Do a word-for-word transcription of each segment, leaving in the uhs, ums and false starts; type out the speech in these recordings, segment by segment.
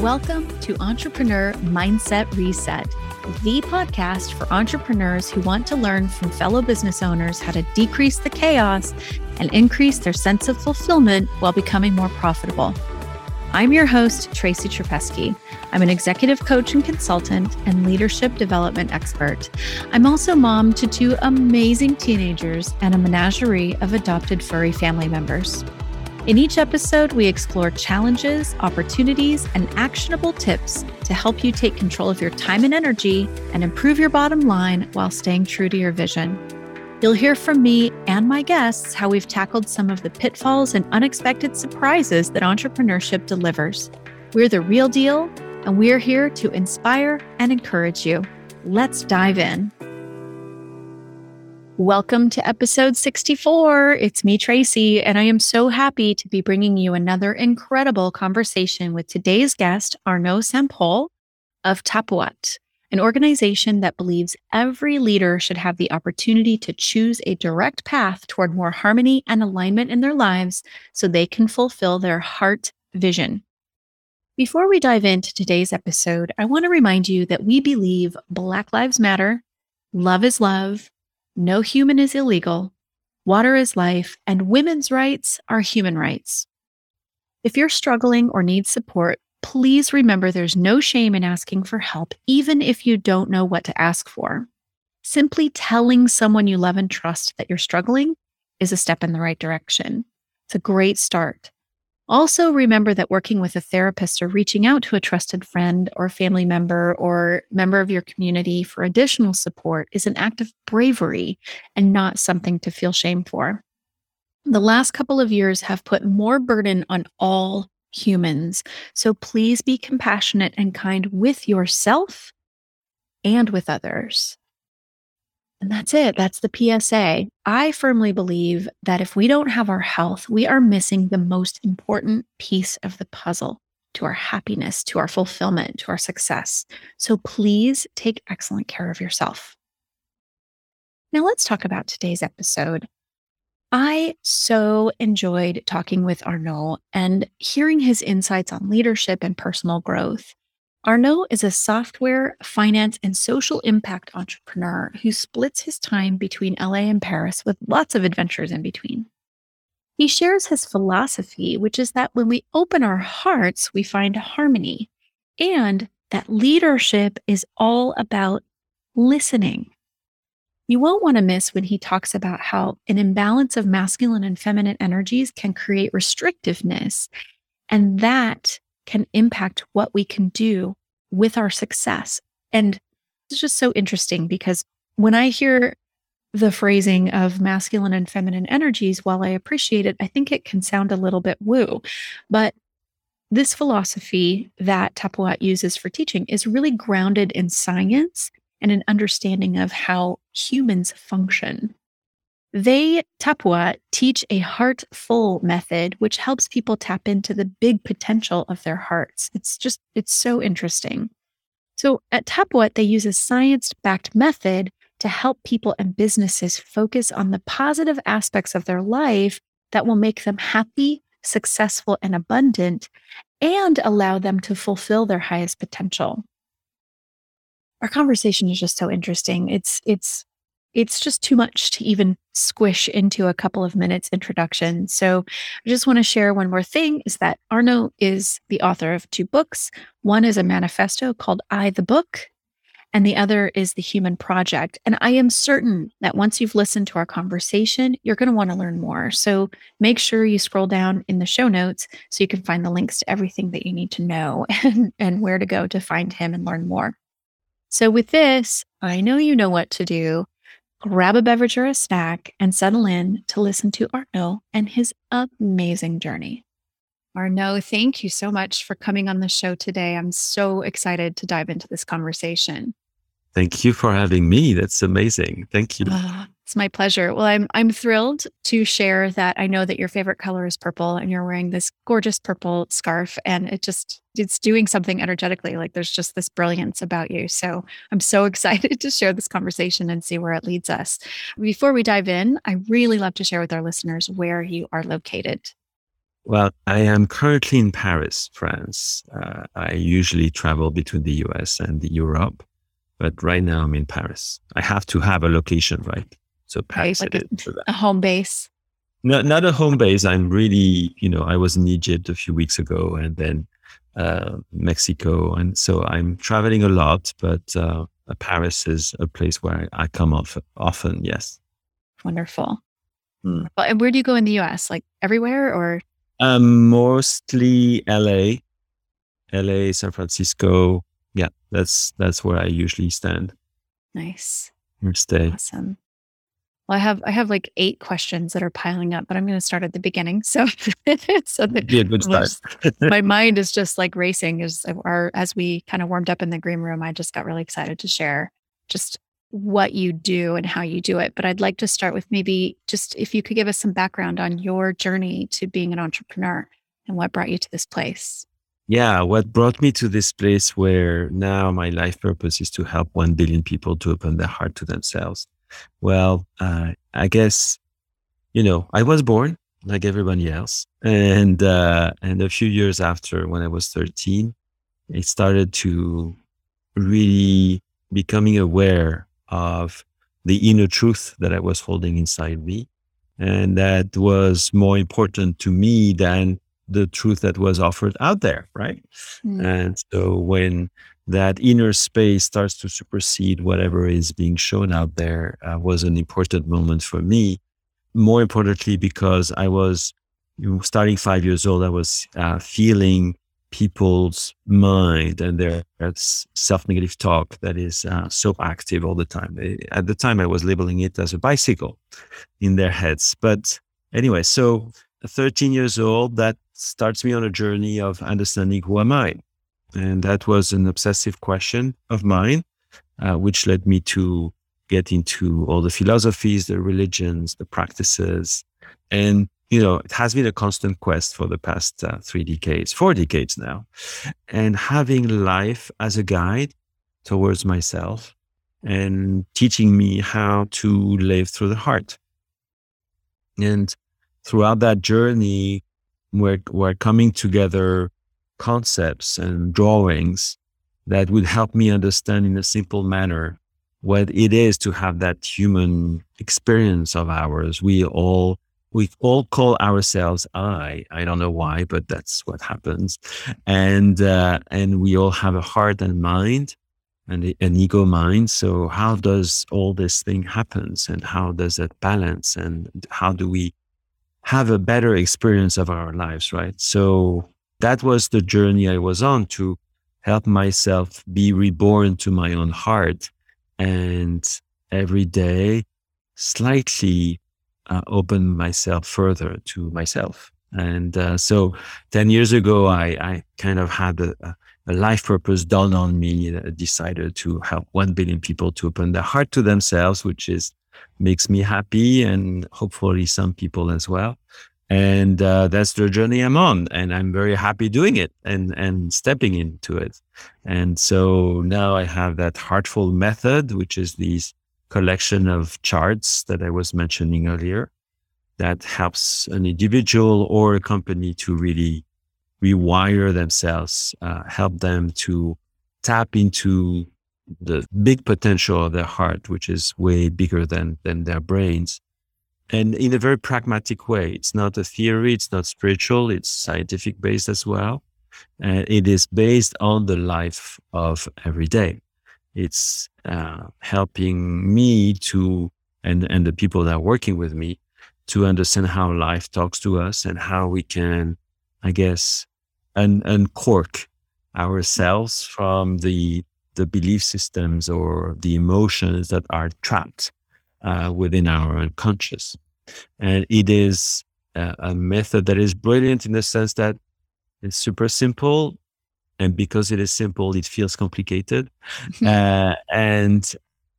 Welcome to Entrepreneur Mindset Reset, the podcast for entrepreneurs who want to learn from fellow business owners how to decrease the chaos and increase their sense of fulfillment while becoming more profitable. I'm your host, Tracy Cherpeski. I'm an executive coach and consultant and leadership development expert. I'm also mom to two amazing teenagers and a menagerie of adopted furry family members. In each episode, we explore challenges, opportunities, and actionable tips to help you take control of your time and energy and improve your bottom line while staying true to your vision. You'll hear from me and my guests how we've tackled some of the pitfalls and unexpected surprises that entrepreneurship delivers. We're the real deal, and we're here to inspire and encourage you. Let's dive in. Welcome to episode sixty-four. It's me, Tracy, and I am so happy to be bringing you another incredible conversation with today's guest, Arnaud Saint-Paul of Tapuat, an organization that believes every leader should have the opportunity to choose a direct path toward more harmony and alignment in their lives so they can fulfill their heart vision. Before we dive into today's episode, I want to remind you that we believe Black Lives Matter, love is love, no human is illegal, water is life, and women's rights are human rights. If you're struggling or need support, please remember there's no shame in asking for help, even if you don't know what to ask for. Simply telling someone you love and trust that you're struggling is a step in the right direction. It's a great start. Also, remember that working with a therapist or reaching out to a trusted friend or family member or member of your community for additional support is an act of bravery and not something to feel shame for. The last couple of years have put more burden on all humans, so please be compassionate and kind with yourself and with others. And that's it. That's the P S A. I firmly believe that if we don't have our health, we are missing the most important piece of the puzzle to our happiness, to our fulfillment, to our success. So please take excellent care of yourself. Now let's talk about today's episode. I so enjoyed talking with Arnaud and hearing his insights on leadership and personal growth. Arnaud is a software, finance, and social impact entrepreneur who splits his time between L A and Paris with lots of adventures in between. He shares his philosophy, which is that when we open our hearts, we find harmony, and that leadership is all about listening. You won't want to miss when he talks about how an imbalance of masculine and feminine energies can create restrictiveness, and that can impact what we can do with our success. And it's just so interesting because when I hear the phrasing of masculine and feminine energies, while I appreciate it, I think it can sound a little bit woo. But this philosophy that Tapuat uses for teaching is really grounded in science and an understanding of how humans function. They, Tapuat, teach a Heartful Method, which helps people tap into the big potential of their hearts. It's just, it's so interesting. So at Tapuat, they use a science-backed method to help people and businesses focus on the positive aspects of their life that will make them happy, successful, and abundant, and allow them to fulfill their highest potential. Our conversation is just so interesting. It's, it's, It's just too much to even squish into a couple of minutes introduction. So I just want to share one more thing is that Arnaud is the author of two books. One is a manifesto called I, the Book, and the other is The Human Project. And I am certain that once you've listened to our conversation, you're going to want to learn more. So make sure you scroll down in the show notes so you can find the links to everything that you need to know and, and where to go to find him and learn more. So with this, I know you know what to do. Grab a beverage or a snack and settle in to listen to Arnaud and his amazing journey. Arnaud, thank you so much for coming on the show today. I'm so excited to dive into this conversation. Thank you for having me. That's amazing. Thank you. Oh, it's my pleasure. Well, I'm I'm thrilled to share that I know that your favorite color is purple and you're wearing this gorgeous purple scarf, and it just it's doing something energetically. Like there's just this brilliance about you. So I'm so excited to share this conversation and see where it leads us. Before we dive in, I really love to share with our listeners where you are located. Well, I am currently in Paris, France. Uh, I usually travel between the U S and Europe, but right now I'm in Paris. I have to have a location, right? So Paris, right, like it, a, a home base. No, not a home base. I'm really, you know, I was in Egypt a few weeks ago, and then uh, Mexico, and so I'm traveling a lot. But uh, Paris is a place where I come off often. Yes. Wonderful. Hmm. Well, and where do you go in the U S? Like everywhere, or? Um, mostly L A, L A, San Francisco. Yeah, that's that's where I usually stand. Nice. Or stay. Awesome. Well, I have I have like eight questions that are piling up, but I'm going to start at the beginning. So, so the, yeah, good start. My mind is just like racing. As our as we kind of warmed up in the green room, I just got really excited to share just what you do and how you do it. But I'd like to start with maybe just if you could give us some background on your journey to being an entrepreneur and what brought you to this place. Yeah, what brought me to this place where now my life purpose is to help one billion people to open their heart to themselves. Well, uh, I guess, you know, I was born like everybody else. And, uh, and a few years after, when I was thirteen, it started to really becoming aware of the inner truth that I was holding inside me. And that was more important to me than the truth that was offered out there, right? Mm. And so when that inner space starts to supersede whatever is being shown out there, uh, was an important moment for me. More importantly, because I was, you know, starting five years old, I was uh, feeling people's mind and their self-negative talk that is uh, so active all the time. At the time, I was labeling it as a bicycle in their heads. But anyway, so thirteen years old, that starts me on a journey of understanding who am I. And that was an obsessive question of mine, uh, which led me to get into all the philosophies, the religions, the practices, and you know, it has been a constant quest for the past uh, three decades, four decades now, and having life as a guide towards myself and teaching me how to live through the heart. And throughout that journey, we're, we're coming together concepts and drawings that would help me understand in a simple manner what it is to have that human experience of ours. We all We all call ourselves I. I don't know why, but that's what happens. And uh, and we all have a heart and mind and an ego mind. So how does all this thing happens, and how does that balance, and how do we have a better experience of our lives, right? So that was the journey I was on to help myself be reborn to my own heart, and every day slightly Uh, open myself further to myself. And uh, so ten years ago, I, I kind of had a, a life purpose dawn on me. I decided to help one billion people to open their heart to themselves, which is makes me happy, and hopefully some people as well. And uh, that's the journey I'm on. And I'm very happy doing it and, and stepping into it. And so now I have that Heartful Method, which is these collection of charts that I was mentioning earlier that helps an individual or a company to really rewire themselves, uh, help them to tap into the big potential of their heart, which is way bigger than, than their brains. And in a very pragmatic way, it's not a theory, it's not spiritual, it's scientific based as well. Uh, it is based on the life of every day. It's uh, helping me to, and, and the people that are working with me, to understand how life talks to us and how we can, I guess, un- uncork ourselves from the the belief systems or the emotions that are trapped uh, within our unconscious. And it is a, a method that is brilliant in the sense that it's super simple. And because it is simple, it feels complicated. uh, and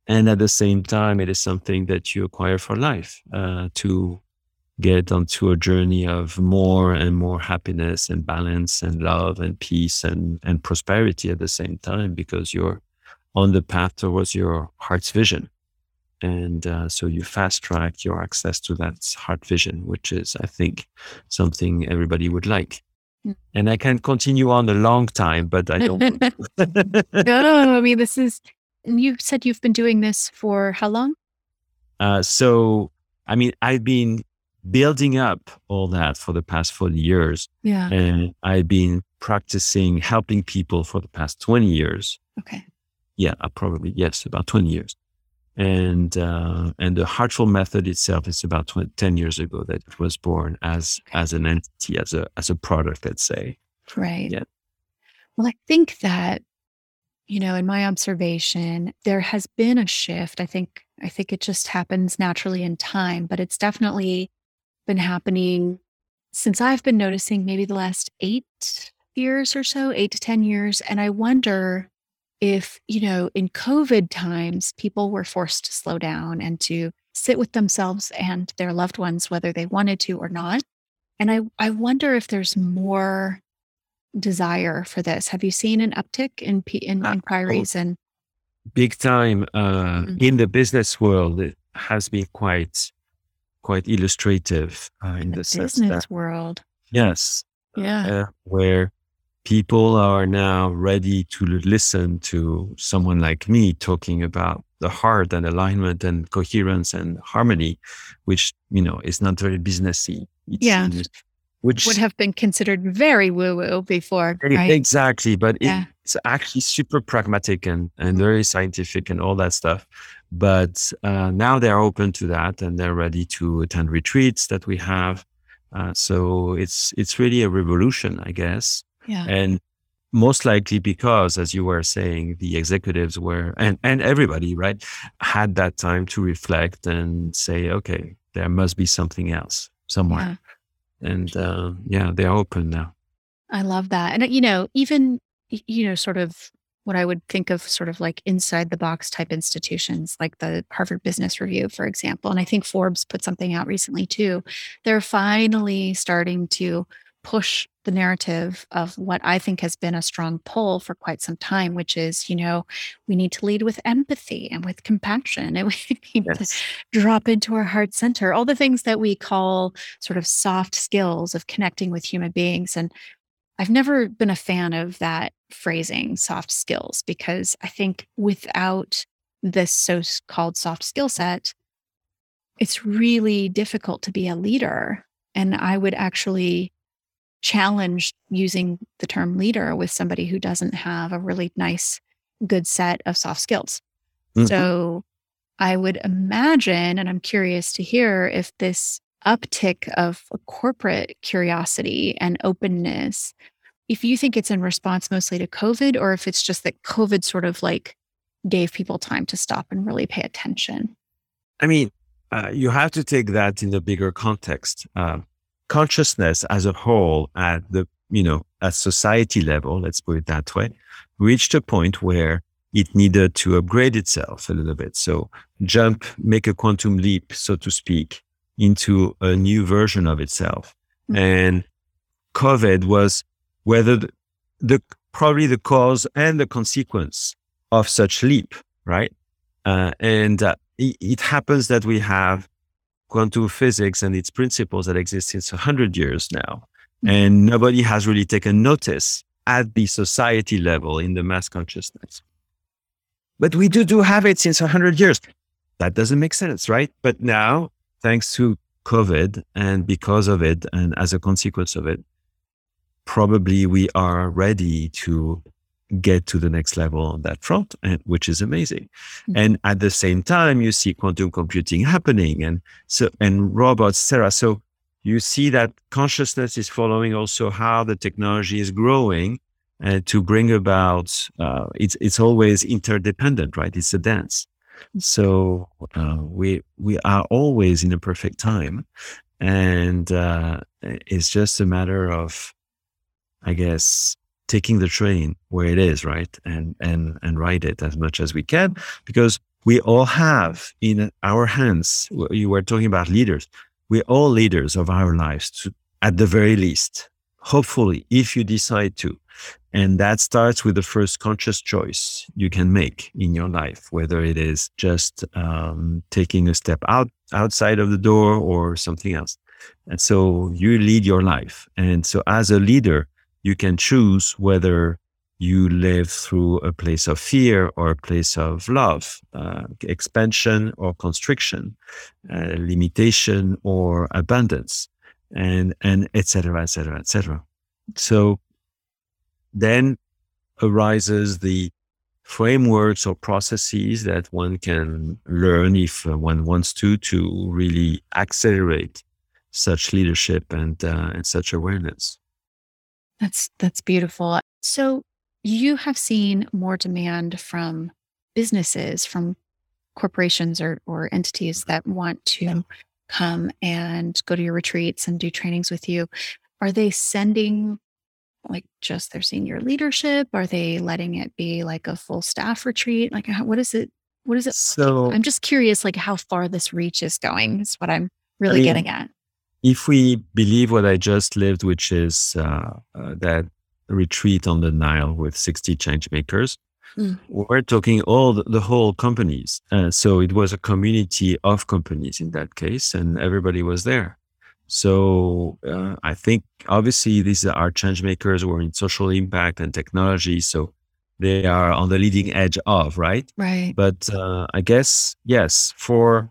and at the same time, it is something that you acquire for life uh, to get onto a journey of more and more happiness and balance and love and peace and, and prosperity at the same time, because you're on the path towards your heart's vision. And uh, so you fast track your access to that heart vision, which is, I think, something everybody would like. And I can continue on a long time, but I don't. No, I mean, this is, you said you've been doing this for how long? Uh, so, I mean, I've been building up all that for the past forty years. Yeah. And I've been practicing helping people for the past twenty years. Okay. Yeah, probably. Yes, about twenty years. And, uh, and the Heartful Method itself is about twenty, ten years ago that it was born as, okay. as an entity, as a, as a product, let's say. Right. Yeah. Well, I think that, you know, in my observation, there has been a shift. I think, I think it just happens naturally in time, but it's definitely been happening since I've been noticing, maybe the last eight years or so, eight to ten years. And I wonder if, you know, in COVID times, people were forced to slow down and to sit with themselves and their loved ones, whether they wanted to or not. And I, I wonder if there's more desire for this. Have you seen an uptick in P- in uh, inquiries? And big time uh, mm-hmm. in the business world, it has been quite, quite illustrative uh, in, in the, the sense business that, world. Yes. Yeah. Uh, where people are now ready to listen to someone like me talking about the heart and alignment and coherence and harmony, which, you know, is not very businessy. It's, yeah. Which would have been considered very woo-woo before. Right? Exactly. But yeah. it's actually super pragmatic and, and very scientific and all that stuff. But uh, now they're open to that and they're ready to attend retreats that we have. Uh, so it's it's really a revolution, I guess. Yeah. And most likely because, as you were saying, the executives were, and, and everybody, right, had that time to reflect and say, okay, there must be something else somewhere. Yeah. And uh, yeah, they're open now. I love that. And, you know, even, you know, sort of what I would think of sort of like inside the box type institutions, like the Harvard Business Review, for example. And I think Forbes put something out recently too. They're finally starting to push the narrative of what I think has been a strong pull for quite some time, which is, you know, we need to lead with empathy and with compassion, and we need yes. to drop into our heart center, all the things that we call sort of soft skills of connecting with human beings. And I've never been a fan of that phrasing, soft skills, because I think without this so-called soft skill set, it's really difficult to be a leader. And I would actually challenge using the term leader with somebody who doesn't have a really nice, good set of soft skills. Mm-hmm. So I would imagine, and I'm curious to hear if this uptick of corporate curiosity and openness, if you think it's in response mostly to COVID, or if it's just that COVID sort of like gave people time to stop and really pay attention. I mean, uh, you have to take that in the bigger context. Uh, Consciousness as a whole at the, you know, at society level, let's put it that way, reached a point where it needed to upgrade itself a little bit. So jump, make a quantum leap, so to speak, into a new version of itself. Mm-hmm. And COVID was whether the, the, probably the cause and the consequence of such leap, right? Uh, and uh, it, it happens that we have quantum physics and its principles that exist since one hundred years now. Mm-hmm. And nobody has really taken notice at the society level in the mass consciousness. But we do, do have it since one hundred years. That doesn't make sense, right? But now, thanks to COVID and because of it and as a consequence of it, probably we are ready to get to the next level on that front, and, which is amazing. Mm-hmm. And at the same time, you see quantum computing happening and so, and robots, et cetera. So you see that consciousness is following also how the technology is growing and uh, to bring about, uh, it's, it's always interdependent, right? It's a dance. Mm-hmm. So, uh, we, we are always in a perfect time, and, uh, it's just a matter of, I guess, taking the train where it is, right? And, and, and ride it as much as we can, because we all have in our hands, you were talking about leaders. We're all leaders of our lives to, at the very least, hopefully, if you decide to, And that starts with the first conscious choice you can make in your life, whether it is just um, taking a step out outside of the door or something else. And so you lead your life. And so as a leader, you can choose whether you live through a place of fear or a place of love, uh, expansion or constriction, uh, limitation or abundance, and, and et cetera, et cetera, et cetera. So then arises the frameworks or processes that one can learn if one wants to, to really accelerate such leadership and, uh, and such awareness. That's, that's beautiful. So you have seen more demand from businesses, from corporations or, or entities that want to come and go to your retreats and do trainings with you. Are they sending like just their senior leadership? Are they letting it be like a full staff retreat? Like how, what is it? What is it? So I'm just curious, like how far this reach is going is what I'm really I mean, getting at. If we believe what I just lived, which is uh, uh, that retreat on the Nile with sixty change makers. Mm. We're talking all the, the whole companies. Uh, so it was a community of companies in that case, and everybody was there. So uh, I think obviously these are change makers who are in social impact and technology. So they are on the leading edge of, right? Right. But uh, I guess, yes, for,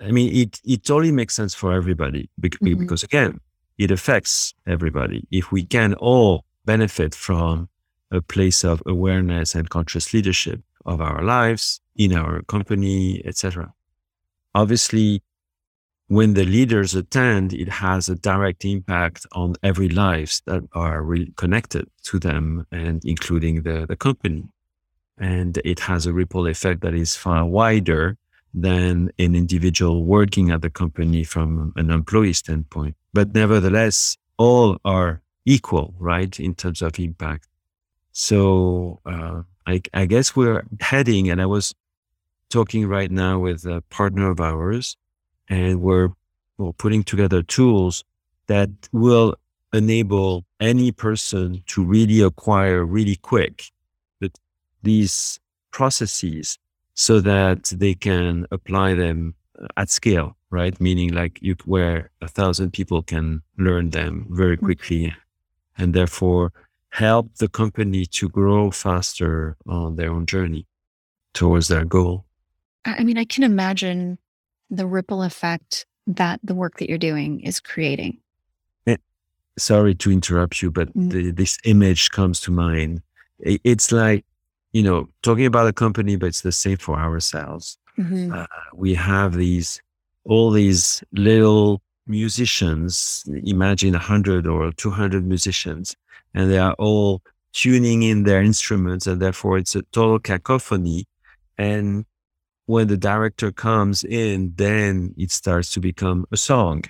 I mean, it, it totally makes sense for everybody because, mm-hmm. because again, it affects everybody. If we can all benefit from a place of awareness and conscious leadership of our lives, in our company, et cetera. Obviously, when the leaders attend, it has a direct impact on every lives that are re- connected to them and including the, the company. And it has a ripple effect that is far wider than an individual working at the company from an employee standpoint. But nevertheless, all are equal, right, in terms of impact. So uh, I, I guess we're heading, and I was talking right now with a partner of ours, and we're, we're putting together tools that will enable any person to really acquire really quick the, these processes so that they can apply them at scale, right? Meaning like you, where a thousand people can learn them very quickly. And therefore help the company to grow faster on their own journey towards their goal. I mean, I can imagine the ripple effect that the work that you're doing is creating. Sorry to interrupt you, but mm-hmm. the, this image comes to mind. It's like, you know, talking about a company, but it's the same for ourselves. Mm-hmm. Uh, we have these, all these little musicians, imagine a hundred or two hundred musicians, and they are all tuning in their instruments, and therefore it's a total cacophony. And when the director comes in, then it starts to become a song,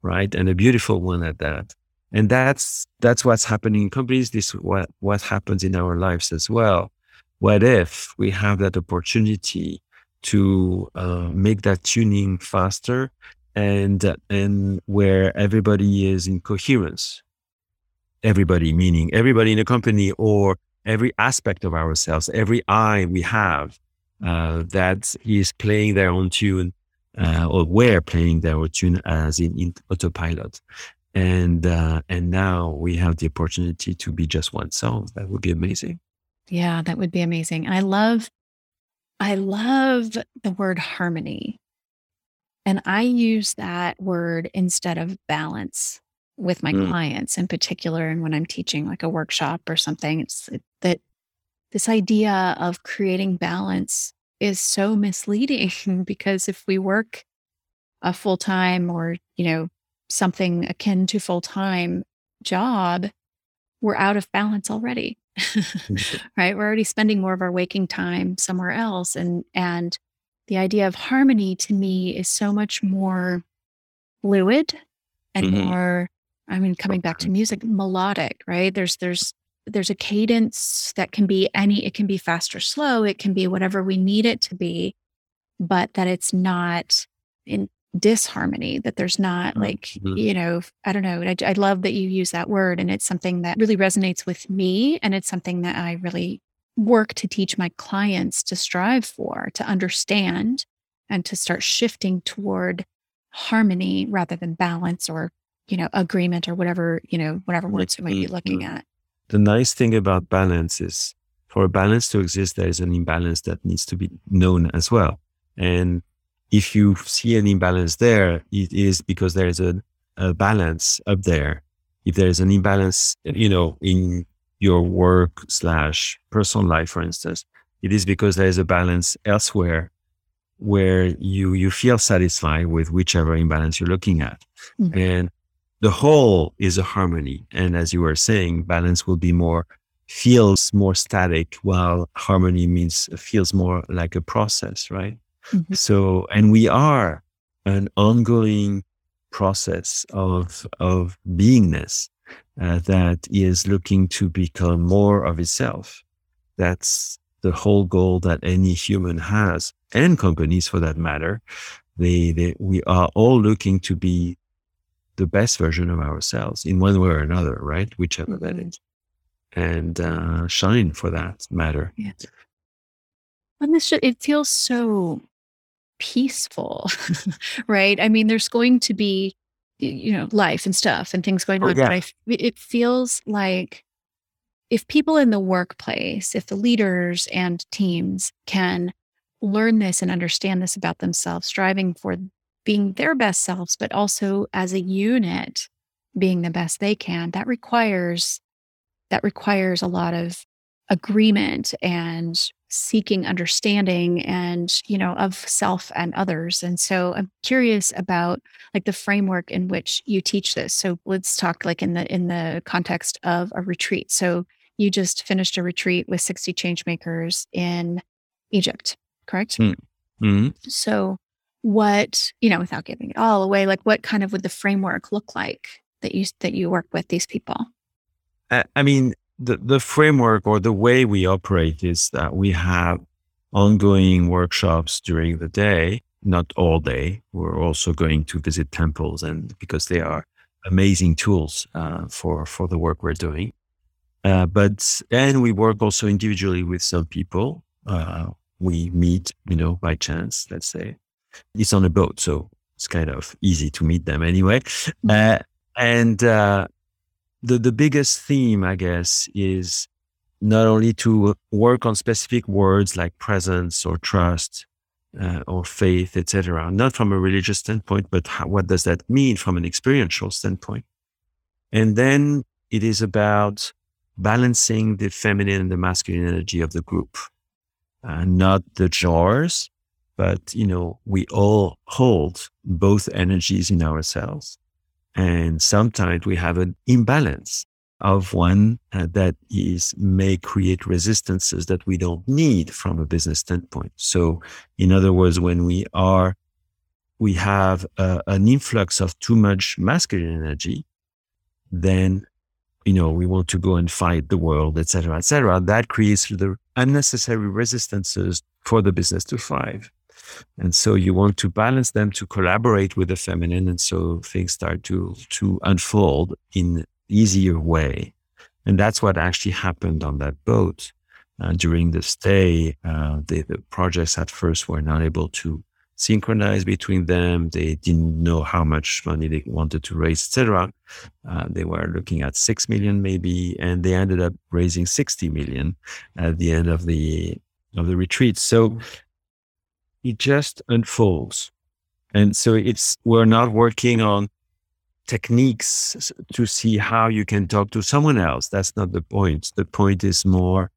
right? And a beautiful one at that. And that's, that's what's happening in companies. This is what, what happens in our lives as well. What if we have that opportunity to uh, make that tuning faster? And, uh, and where everybody is in coherence, everybody, meaning everybody in a company or every aspect of ourselves, every I we have, uh, that is playing their own tune, uh, or we're playing their own tune as in, in autopilot. And, uh, and now we have the opportunity to be just one song. That would be amazing. Yeah, that would be amazing. I love, I love the word harmony. And I use that word instead of balance with my mm. clients in particular. And when I'm teaching like a workshop or something, it's that this idea of creating balance is so misleading because if we work a full-time or, you know, something akin to full-time job, we're out of balance already, right? We're already spending more of our waking time somewhere else. And, and, the idea of harmony to me is so much more fluid and mm-hmm. more, I mean, coming back to music, melodic, right? There's, there's, there's a cadence that can be any, it can be fast or slow. It can be whatever we need it to be, but that it's not in disharmony, that there's not like, mm-hmm. you know, I don't know. I, I love that you use that word. And it's something that really resonates with me. And it's something that I really work to teach my clients to strive for, to understand, and to start shifting toward harmony rather than balance or, you know, agreement or whatever, you know, whatever words we might be looking at. The nice thing about balance is for a balance to exist, there is an imbalance that needs to be known as well. And if you see an imbalance there, it is because there is a, a balance up there. If there is an imbalance, you know, in your work slash personal life, for instance, it is because there is a balance elsewhere where you, you feel satisfied with whichever imbalance you're looking at. Mm-hmm. And the whole is a harmony. And as you were saying, balance will be more, feels more static, while harmony means feels more like a process, right? Mm-hmm. So, and we are an ongoing process of, of beingness uh, that is looking to become more of itself. That's the whole goal that any human has, and companies for that matter. They, they, we are all looking to be the best version of ourselves in one way or another, right? Whichever mm-hmm. that is, and uh, shine for that matter. Yeah. And this, it feels so peaceful, right? I mean, there's going to be, you know, life and stuff and things going on, oh, yeah. but I, it feels like if people in the workplace, if the leaders and teams can learn this and understand this about themselves, striving for being their best selves, but also as a unit, being the best they can, that requires, that requires a lot of agreement and seeking understanding and, you know, of self and others. And so I'm curious about like the framework in which you teach this. So let's talk like in the, in the context of a retreat. So you just finished a retreat with sixty changemakers in Egypt, correct? Mm-hmm. So what, you know, without giving it all away, like what kind of would the framework look like that you, that you work with these people? Uh, I mean, The, the framework or the way we operate is that we have ongoing workshops during the day, not all day. We're also going to visit temples, and because they are amazing tools uh, for, for the work we're doing. Uh, but and we work also individually with some people. Uh, we meet, you know, by chance, let's say. It's on a boat, so it's kind of easy to meet them anyway. Uh, and, uh, The the biggest theme, I guess, is not only to work on specific words like presence or trust uh, or faith, et cetera, not from a religious standpoint, but how, what does that mean from an experiential standpoint? And then it is about balancing the feminine and the masculine energy of the group, uh, not the jars, but, you know, we all hold both energies in ourselves. And sometimes we have an imbalance of one uh, that is may create resistances that we don't need from a business standpoint. So in other words, when we are, we have uh, an influx of too much masculine energy, then, you know, we want to go and fight the world, et cetera, et cetera. That creates the unnecessary resistances for the business to thrive. And so you want to balance them to collaborate with the feminine. And so things start to, to unfold in an easier way. And that's what actually happened on that boat. Uh, during the stay, uh, the, the projects at first were not able to synchronize between them. They didn't know how much money they wanted to raise, et cetera. Uh, they were looking at six million maybe, and they ended up raising sixty million at the end of the, of the retreat. So it just unfolds. And so it's, we're not working on techniques to see how you can talk to someone else. That's not the point. The point is more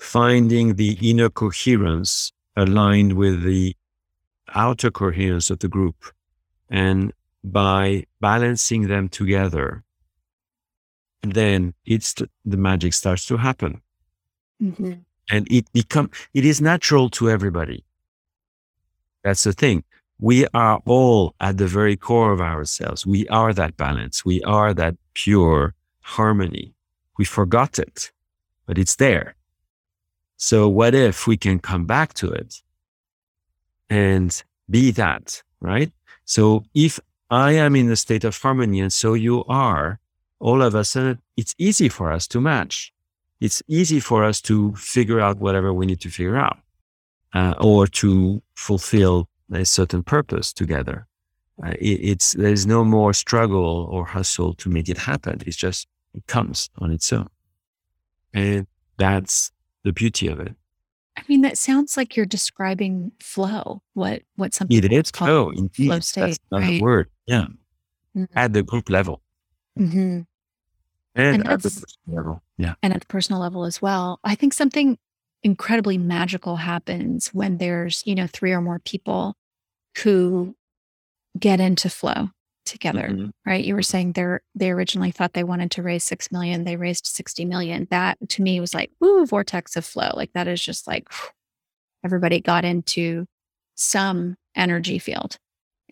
finding the inner coherence aligned with the outer coherence of the group. And by balancing them together, then it's the magic starts to happen. Mm-hmm. And it become, it is natural to everybody. That's the thing. We are all at the very core of ourselves. We are that balance. We are that pure harmony. We forgot it, but it's there. So what if we can come back to it and be that, right? So if I am in a state of harmony and so you are, all of a sudden, it's easy for us to match. It's easy for us to figure out whatever we need to figure out uh, or to fulfill a certain purpose together. Uh, it, it's there's no more struggle or hustle to make it happen. It's just, it comes on its own. And that's the beauty of it. I mean, that sounds like you're describing flow. What what something it is flow, indeed. Flow state. That's not right? A word. Yeah, mm-hmm. At the group level, mm-hmm. and, and at the personal level, yeah, and at the personal level as well. I think something incredibly magical happens when there's you know three or more people who get into flow together. Mm-hmm. Right? You were saying they they originally thought they wanted to raise six million, they raised sixty million. That to me was like, ooh, vortex of flow. Like that is just like whew, everybody got into some energy field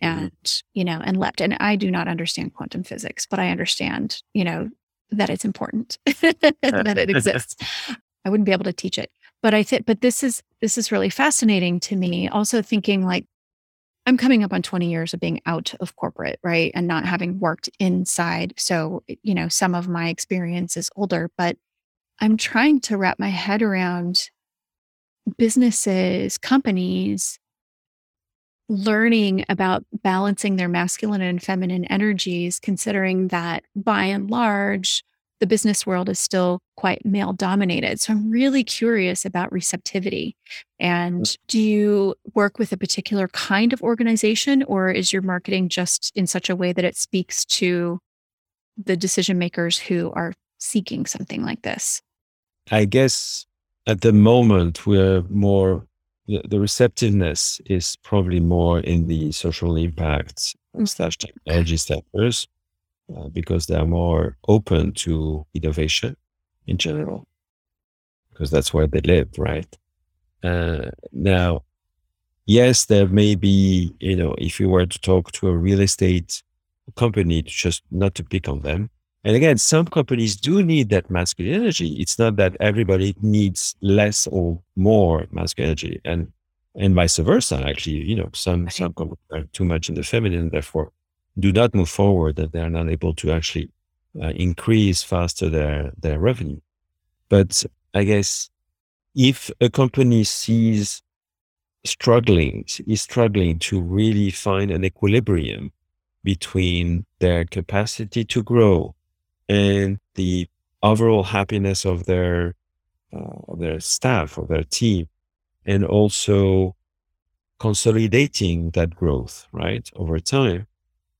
and, mm-hmm. you know, and leapt. And I do not understand quantum physics, but I understand, you know, that it's important that it exists. I wouldn't be able to teach it, but I think, but this is, this is really fascinating to me. Also thinking like, I'm coming up on twenty years of being out of corporate, right? And not having worked inside. So, you know, some of my experience is older, but I'm trying to wrap my head around businesses, companies, learning about balancing their masculine and feminine energies, considering that by and large, the business world is still quite male dominated. So I'm really curious about receptivity. And do you work with a particular kind of organization, or is your marketing just in such a way that it speaks to the decision makers who are seeking something like this? I guess at the moment we're more, the, the receptiveness is probably more in the social impact mm-hmm. slash technology sectors. Uh, because they are more open to innovation in general, because that's where they live, right? Uh, now, yes, there may be, you know, if you were to talk to a real estate company, just not to pick on them. And again, some companies do need that masculine energy. It's not that everybody needs less or more masculine energy, and and vice versa. Actually, you know, some some companies are too much in the feminine, therefore do not move forward, that they are not able to actually uh, increase faster their, their revenue. But I guess if a company sees struggling, is struggling to really find an equilibrium between their capacity to grow and the overall happiness of their, uh, of their staff or their team, and also consolidating that growth, right, over time,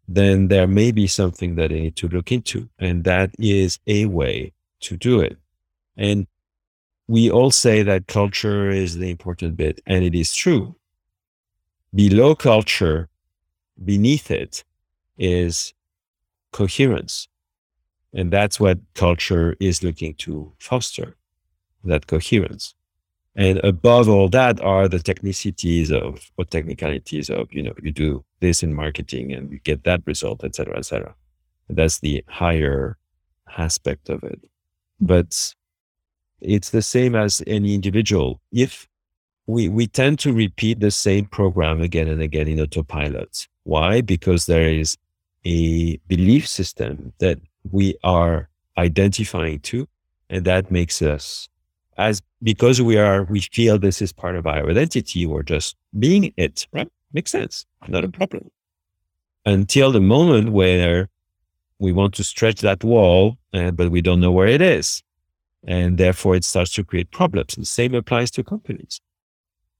then there may be something that they need to look into. And that is a way to do it. And we all say that culture is the important bit, and it is true. Below culture, beneath it, is coherence. And that's what culture is looking to foster, that coherence. And above all that are the technicities of, or technicalities of, you know, you do this in marketing and you get that result, et cetera, et cetera. And that's the higher aspect of it. But it's the same as any individual. If we, we tend to repeat the same program again and again in autopilot. Why? Because there is a belief system that we are identifying to, and that makes us As because we are, we feel this is part of our identity, or just being it, right? Makes sense. Not a problem. Until the moment where we want to stretch that wall, uh, but we don't know where it is. And therefore it starts to create problems. The same applies to companies.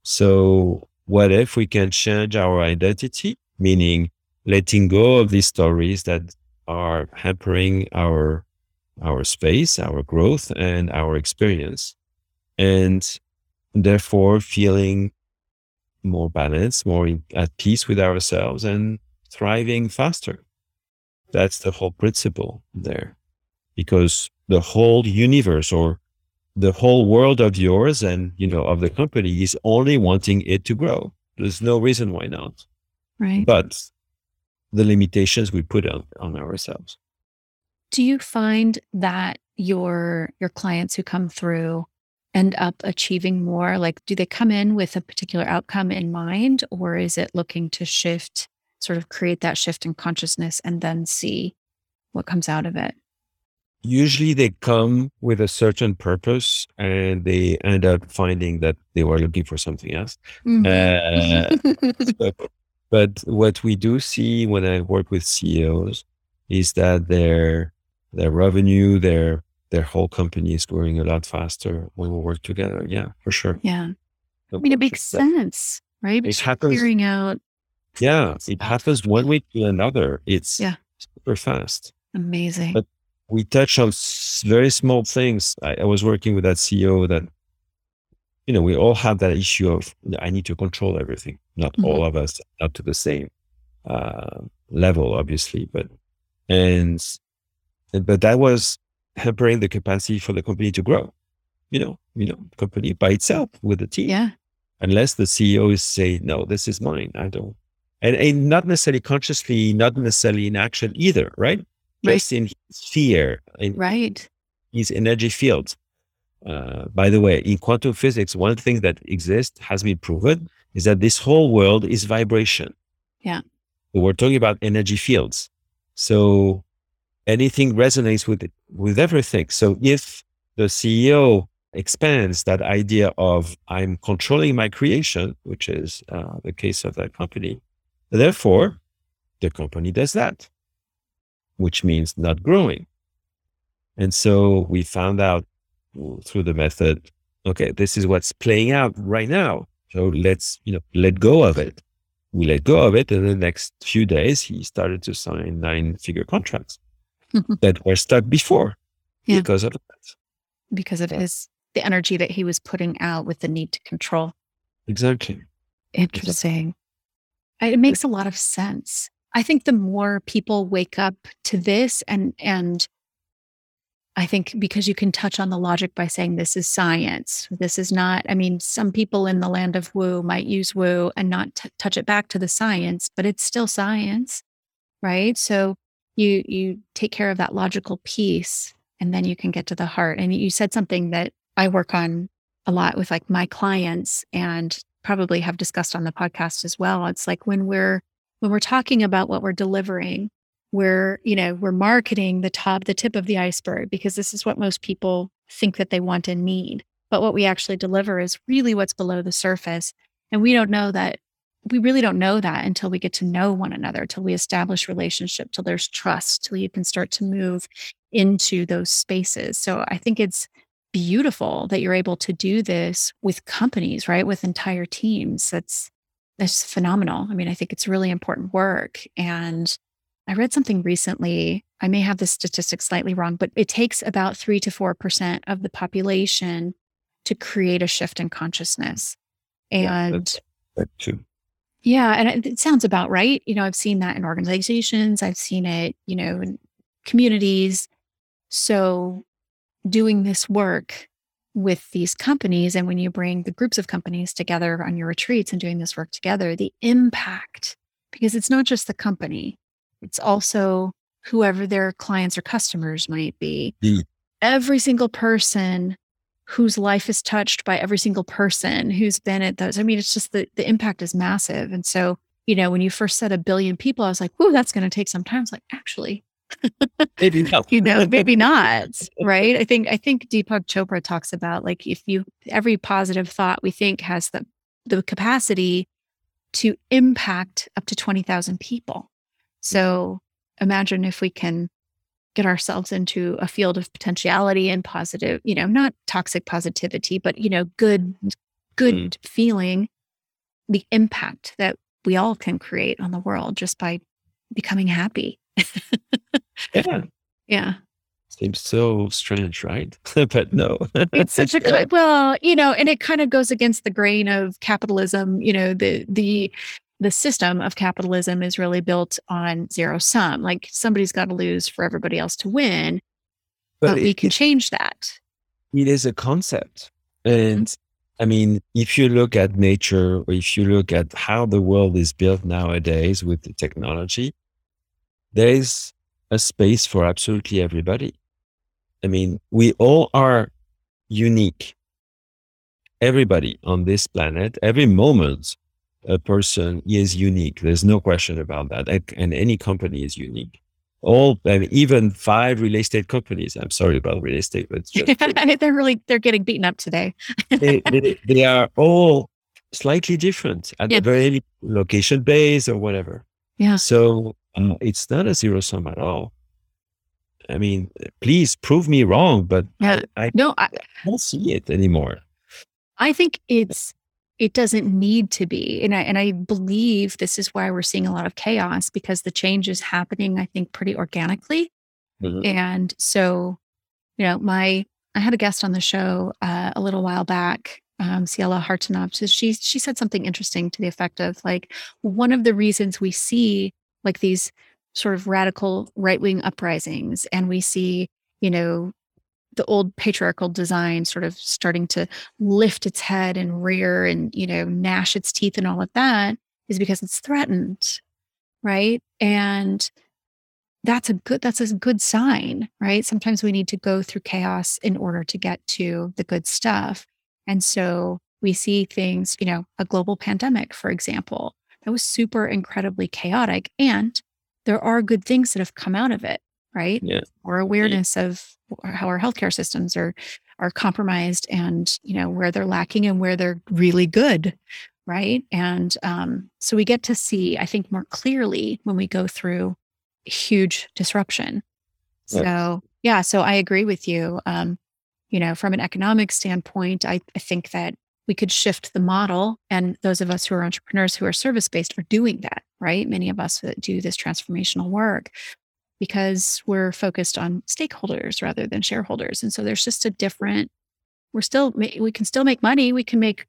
So what if we can change our identity, meaning letting go of these stories that are hampering our, our space, our growth, and our experience? And therefore feeling more balanced, more in, at peace with ourselves, and thriving faster. That's the whole principle there, because the whole universe or the whole world of yours and, you know, of the company is only wanting it to grow. There's no reason why not. Right. But the limitations we put on, on ourselves. Do you find that your, your clients who come through end up achieving more? Like, do they come in with a particular outcome in mind, or is it looking to shift sort of create that shift in consciousness and then see what comes out of it? Usually they come with a certain purpose and they end up finding that they were looking for something else. Mm-hmm. Uh, so, but what we do see when I work with C E Os is that their their revenue, their their whole company is growing a lot faster when we work together. Yeah, for sure. Yeah. I mean, it makes sense, right? It happens. Figuring out. Yeah, it happens one week to another. It's yeah. super fast. Amazing. But we touch on very small things. I, I was working with that C E O that, you know, we all have that issue of, I need to control everything. Not mm-hmm. all of us, not to the same uh, level, obviously. But, and, but that was hampering the capacity for the company to grow, you know, you know, company by itself with the team. Yeah. Unless the C E O is saying, no, this is mine. I don't, and, and not necessarily consciously, not necessarily in action either. Right. Based in his fear, in right. his energy fields. Uh, by the way, in quantum physics, one thing that exists, has been proven, is that this whole world is vibration. Yeah. We're talking about energy fields. So anything resonates with it, with everything. So if the C E O expands that idea of I'm controlling my creation, which is uh, the case of that company, therefore the company does that, which means not growing. And so we found out through the method, okay, this is what's playing out right now. So let's, you know, let go of it. We let go of it. And the next few days, he started to sign nine figure contracts mm-hmm. that were stuck before yeah. because of that. Because of his, the energy that he was putting out with the need to control. Exactly. Interesting. Exactly. It makes a lot of sense. I think the more people wake up to this, and and I think because you can touch on the logic by saying this is science, this is not, I mean, some people in the land of woo might use woo and not t- touch it back to the science, but it's still science, right? So you you take care of that logical piece, and then you can get to the heart. And you said something that I work on a lot with like my clients and probably have discussed on the podcast as well. It's like when we're When we're talking about what we're delivering, we're, you know, we're marketing the top, the tip of the iceberg, because this is what most people think that they want and need. But what we actually deliver is really what's below the surface. And we don't know that, we really don't know that until we get to know one another, till we establish relationship, till there's trust, till you can start to move into those spaces. So I think it's beautiful that you're able to do this with companies, right? With entire teams. That's It's phenomenal. I mean, I think it's really important work. And I read something recently, I may have this statistic slightly wrong, but it takes about three to four percent of the population to create a shift in consciousness. And yeah, that's, that's true. Yeah. And it sounds about right. You know, I've seen that in organizations. I've seen it, you know, in communities. So doing this work with these companies, and when you bring the groups of companies together on your retreats and doing this work together, the impact, because it's not just the company, it's also whoever their clients or customers might be. Mm. Every single person whose life is touched by every single person who's been at those. I mean, it's just the, the impact is massive. And so, you know, when you first said a billion people, I was like, whoa, that's going to take some time. It's like, actually, maybe not. You know, maybe not, right? I think I think Deepak Chopra talks about like if you every positive thought we think has the the capacity to impact up to twenty thousand people. So imagine if we can get ourselves into a field of potentiality and positive, you know, not toxic positivity, but you know, good good mm. feeling, the impact that we all can create on the world just by becoming happy. yeah. yeah. Seems so strange, right? But no. It's such a, well, you know, and it kind of goes against the grain of capitalism. You know, the, the, the system of capitalism is really built on zero sum. Like somebody's got to lose for everybody else to win, but, but it, we can it, change that. It is a concept. And mm-hmm. I mean, if you look at nature, or if you look at how the world is built nowadays with the technology, there is a space for absolutely everybody. I mean, we all are unique. Everybody on this planet, every moment a person is unique. There's no question about that. And any company is unique. All, I mean, even five real estate companies. I'm sorry about real estate, but it's just, they're really, they're getting beaten up today. they, they, they are all slightly different at yeah. very location base or whatever. Yeah. So um, it's not a zero sum at all. I mean, please prove me wrong, but yeah. I, I, no, I, I don't see it anymore. I think it's, it doesn't need to be. And I, and I believe this is why we're seeing a lot of chaos, because the change is happening, I think, pretty organically. Mm-hmm. And so, you know, my, I had a guest on the show uh, a little while back, um, Ciela Hartunov. So she, she said something interesting to the effect of, like, one of the reasons we see like these sort of radical right-wing uprisings, and we see, you know, the old patriarchal design sort of starting to lift its head and rear and, you know, gnash its teeth and all of that, is because it's threatened, right? And that's a good, that's a good sign, right? Sometimes we need to go through chaos in order to get to the good stuff. And so we see things, you know, a global pandemic, for example, that was super incredibly chaotic. And there are good things that have come out of it, right? Yeah. Or awareness yeah. of how our healthcare systems are are compromised, and, you know, where they're lacking and where they're really good, right? And um, so we get to see, I think, more clearly when we go through huge disruption. So, yeah, yeah so I agree with you. Um, you know, from an economic standpoint, I, I think that we could shift the model. And those of us who are entrepreneurs who are service-based are doing that, right? Many of us that do this transformational work, because we're focused on stakeholders rather than shareholders. And so there's just a different, we're still, we can still make money. We can make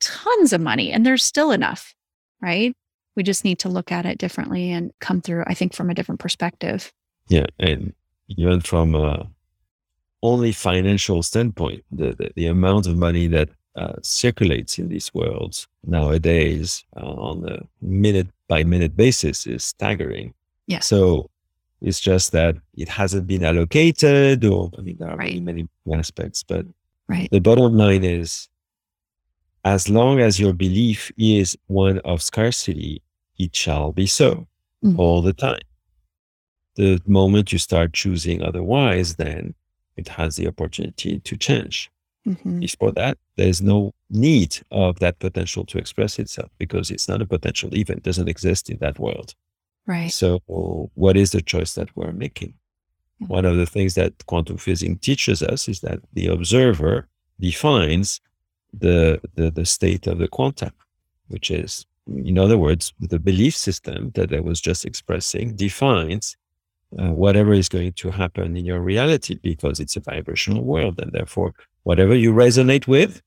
tons of money, and there's still enough, right? We just need to look at it differently and come through, I think, from a different perspective. Yeah. And even from a only financial standpoint, the, the, the amount of money that uh, circulates in these worlds nowadays uh, on a minute by minute basis is staggering. Yeah. So it's just that it hasn't been allocated, or, I mean, there are right. many, many aspects, but right. the bottom line is, as long as your belief is one of scarcity, it shall be so mm-hmm. all the time. The moment you start choosing otherwise, then it has the opportunity to change. Mm-hmm. Before that, there's no need of that potential to express itself, because it's not a potential event. It doesn't exist in that world. Right. So what is the choice that we're making? Yeah. One of the things that quantum physics teaches us is that the observer defines the, the, the state of the quantum, which is, in other words, the belief system that I was just expressing defines uh, whatever is going to happen in your reality, because it's a vibrational world. And therefore, whatever you resonate with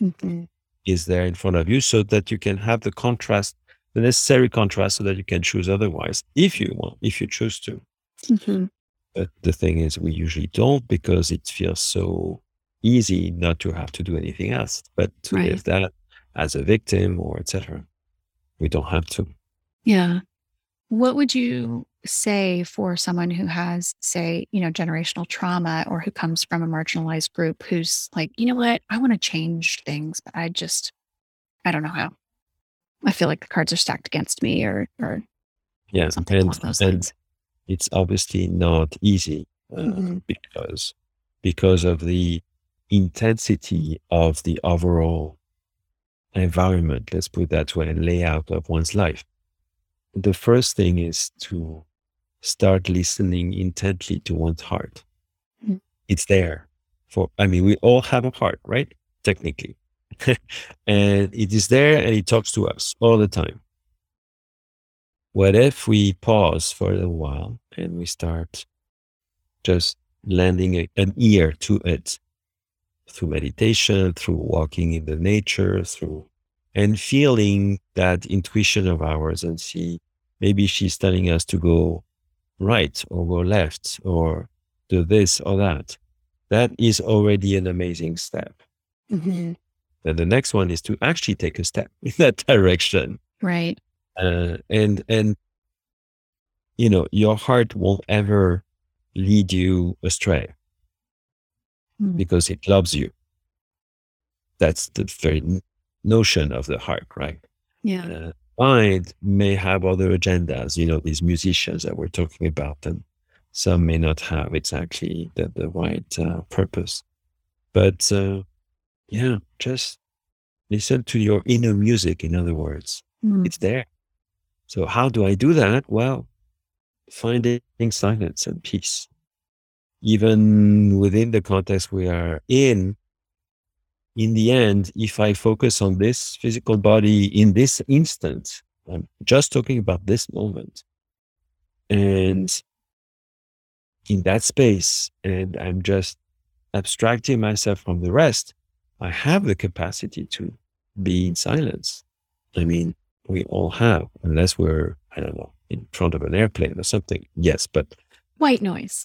mm-hmm. is there in front of you, so that you can have the contrast, the necessary contrast, so that you can choose otherwise if you want, if you choose to. Mm-hmm. But the thing is, we usually don't, because it feels so easy not to have to do anything else, but to right. live that as a victim or et cetera. We don't have to. Yeah. What would you say for someone who has, say, you know, generational trauma, or who comes from a marginalized group, who's like, you know what, I want to change things, but I just, I don't know how. I feel like the cards are stacked against me, or, or yeah, something and, along those and lines. It's obviously not easy uh, mm-hmm. because because of the intensity of the overall environment, let's put it that way, and layout of one's life. The first thing is to start listening intently to one's heart. Mm-hmm. It's there for, I mean, we all have a heart, right? Technically. And it is there, and it talks to us all the time. What if we pause for a while and we start just lending a, an ear to it through meditation, through walking in the nature, through and feeling that intuition of ours, and see, maybe she's telling us to go right or go left or do this or that. That is already an amazing step. Mm-hmm. Then the next one is to actually take a step in that direction. Right. Uh, and, and, you know, your heart won't ever lead you astray mm. because it loves you. That's the very notion of the heart, right? yeah. uh, mind may have other agendas, you know, these musicians that we're talking about, and some may not have exactly the, the right uh, purpose. But uh, yeah, just listen to your inner music, in other words. Mm. It's there. So how do I do that? Well, finding silence and peace. Even within the context we are in, in the end, if I focus on this physical body in this instant, I'm just talking about this moment. And in that space, and I'm just abstracting myself from the rest, I have the capacity to be in silence. I mean, we all have, unless we're, I don't know, in front of an airplane or something. Yes, but... white noise.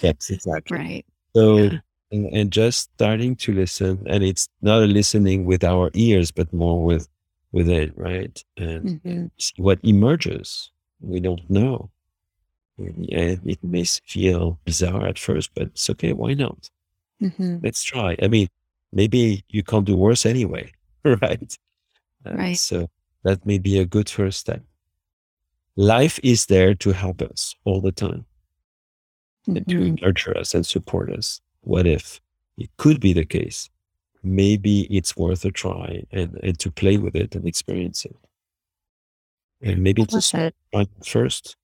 Yes, exactly. Right. So, yeah. and, and just starting to listen, and it's not a listening with our ears, but more with, with it, right? And mm-hmm. see what emerges. We don't know. And it may feel bizarre at first, but it's okay. Why not? Mm-hmm. Let's try. I mean, maybe you can't do worse anyway, right? And right. So that may be a good first step. Life is there to help us all the time, mm-hmm. and to nurture us and support us. What if it could be the case? Maybe it's worth a try, and, and to play with it and experience it. And maybe I just try it first,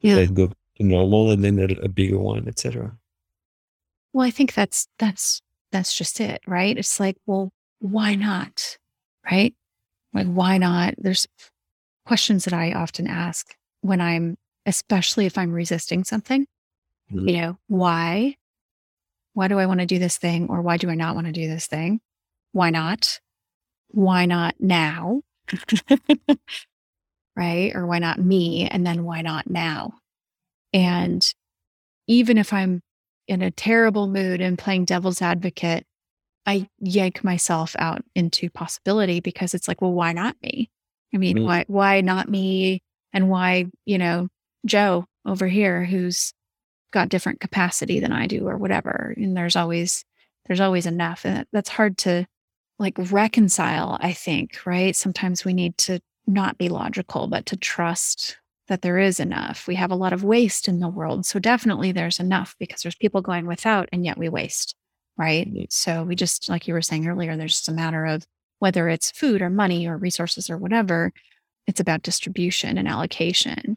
yeah. Then go to normal, and then a, a bigger one, et cetera. Well, I think that's that's that's just it, right? It's like, well, why not, right? Like, why not? There's questions that I often ask when I'm, especially if I'm resisting something, mm-hmm. you know, why, why do I want to do this thing? Or why do I not want to do this thing? Why not? Why not now? Right? Or why not me? And then why not now? And even if I'm in a terrible mood and playing devil's advocate, I yank myself out into possibility, because it's like, well, why not me? I mean, mm. why why not me? And why, you know, Joe over here, who's got different capacity than I do, or whatever. And there's always there's always enough. And that's hard to like reconcile, I think, right? Sometimes we need to not be logical, but to trust that there is enough. We have a lot of waste in the world. So definitely there's enough, because there's people going without, and yet we waste, right? Mm. So we just, like you were saying earlier, there's just a matter of, whether it's food or money or resources or whatever, it's about distribution and allocation.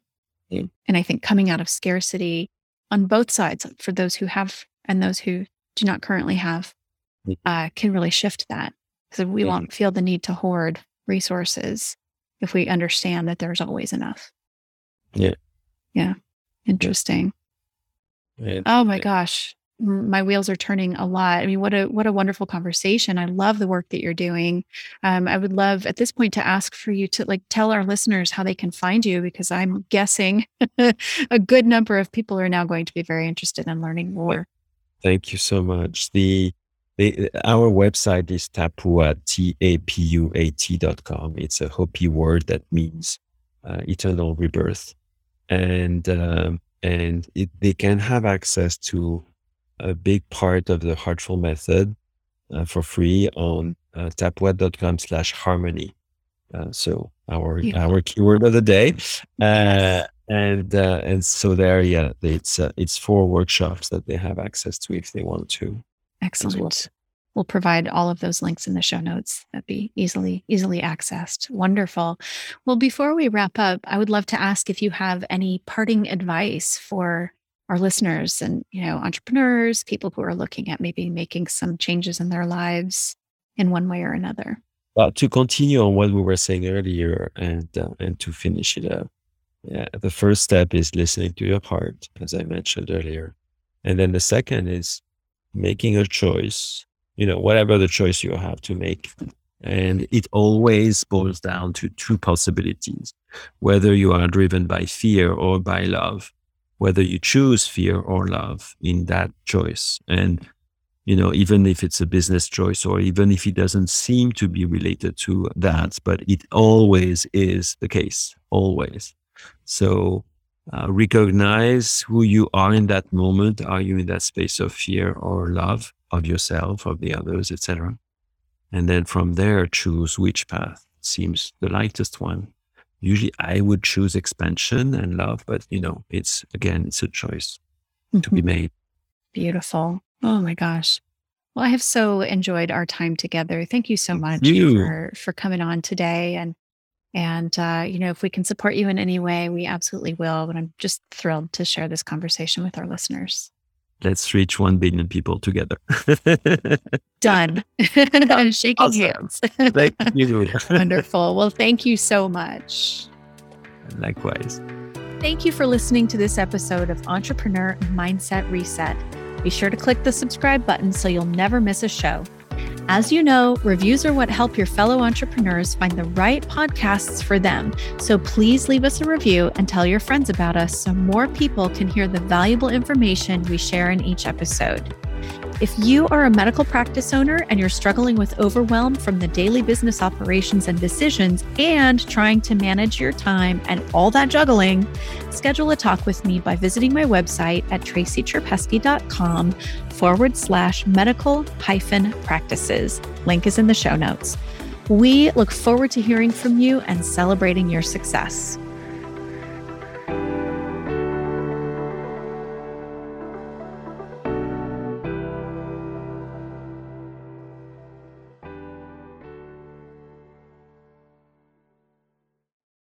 Mm. And I think coming out of scarcity on both sides, for those who have and those who do not currently have, mm. uh, can really shift that. Because we mm. won't feel the need to hoard resources if we understand that there's always enough. Yeah. Yeah. Interesting. Yeah. Oh my yeah. gosh. My wheels are turning a lot. I mean, what a what a wonderful conversation. I love the work that you're doing. Um, I would love at this point to ask for you to like tell our listeners how they can find you, because I'm guessing a good number of people are now going to be very interested in learning more. Thank you so much. The, the our website is Tapuat, T A P U A T dot com. It's a Hopi word that means uh, eternal rebirth, and um, and it, they can have access to a big part of the Heartful Method uh, for free on uh, tapuat.com slash harmony. Uh, so our yeah. our keyword of the day, uh, and uh, and so there, yeah, it's uh, it's four workshops that they have access to if they want to. Excellent. Well. We'll provide all of those links in the show notes. That'd be easily easily accessed. Wonderful. Well, before we wrap up, I would love to ask if you have any parting advice for our listeners and, you know, entrepreneurs, people who are looking at maybe making some changes in their lives in one way or another. Well, to continue on what we were saying earlier, and uh, and to finish it up, yeah, the first step is listening to your heart, as I mentioned earlier. And then the second is making a choice, you know, whatever the choice you have to make. And it always boils down to two possibilities, whether you are driven by fear or by love. Whether you choose fear or love in that choice. And, you know, even if it's a business choice, or even if it doesn't seem to be related to that, but it always is the case, always. So uh, recognize who you are in that moment. Are you in that space of fear or love of yourself, of the others, et cetera? And then from there, choose which path seems the lightest one. Usually I would choose expansion and love, but you know, it's, again, it's a choice mm-hmm. to be made. Beautiful. Oh my gosh. Well, I have so enjoyed our time together. Thank you so much you. for for coming on today. And, and uh, you know, if we can support you in any way, we absolutely will. But I'm just thrilled to share this conversation with our listeners. Let's reach one billion people together. Done. I'm shaking awesome. hands. Thank you. Wonderful. Well, thank you so much. Likewise. Thank you for listening to this episode of Entrepreneur Mindset Reset. Be sure to click the subscribe button so you'll never miss a show. As you know, reviews are what help your fellow entrepreneurs find the right podcasts for them. So please leave us a review and tell your friends about us so more people can hear the valuable information we share in each episode. If you are a medical practice owner and you're struggling with overwhelm from the daily business operations and decisions and trying to manage your time and all that juggling, schedule a talk with me by visiting my website at tracycherpeski.com forward slash medical hyphen practices. Link is in the show notes. We look forward to hearing from you and celebrating your success.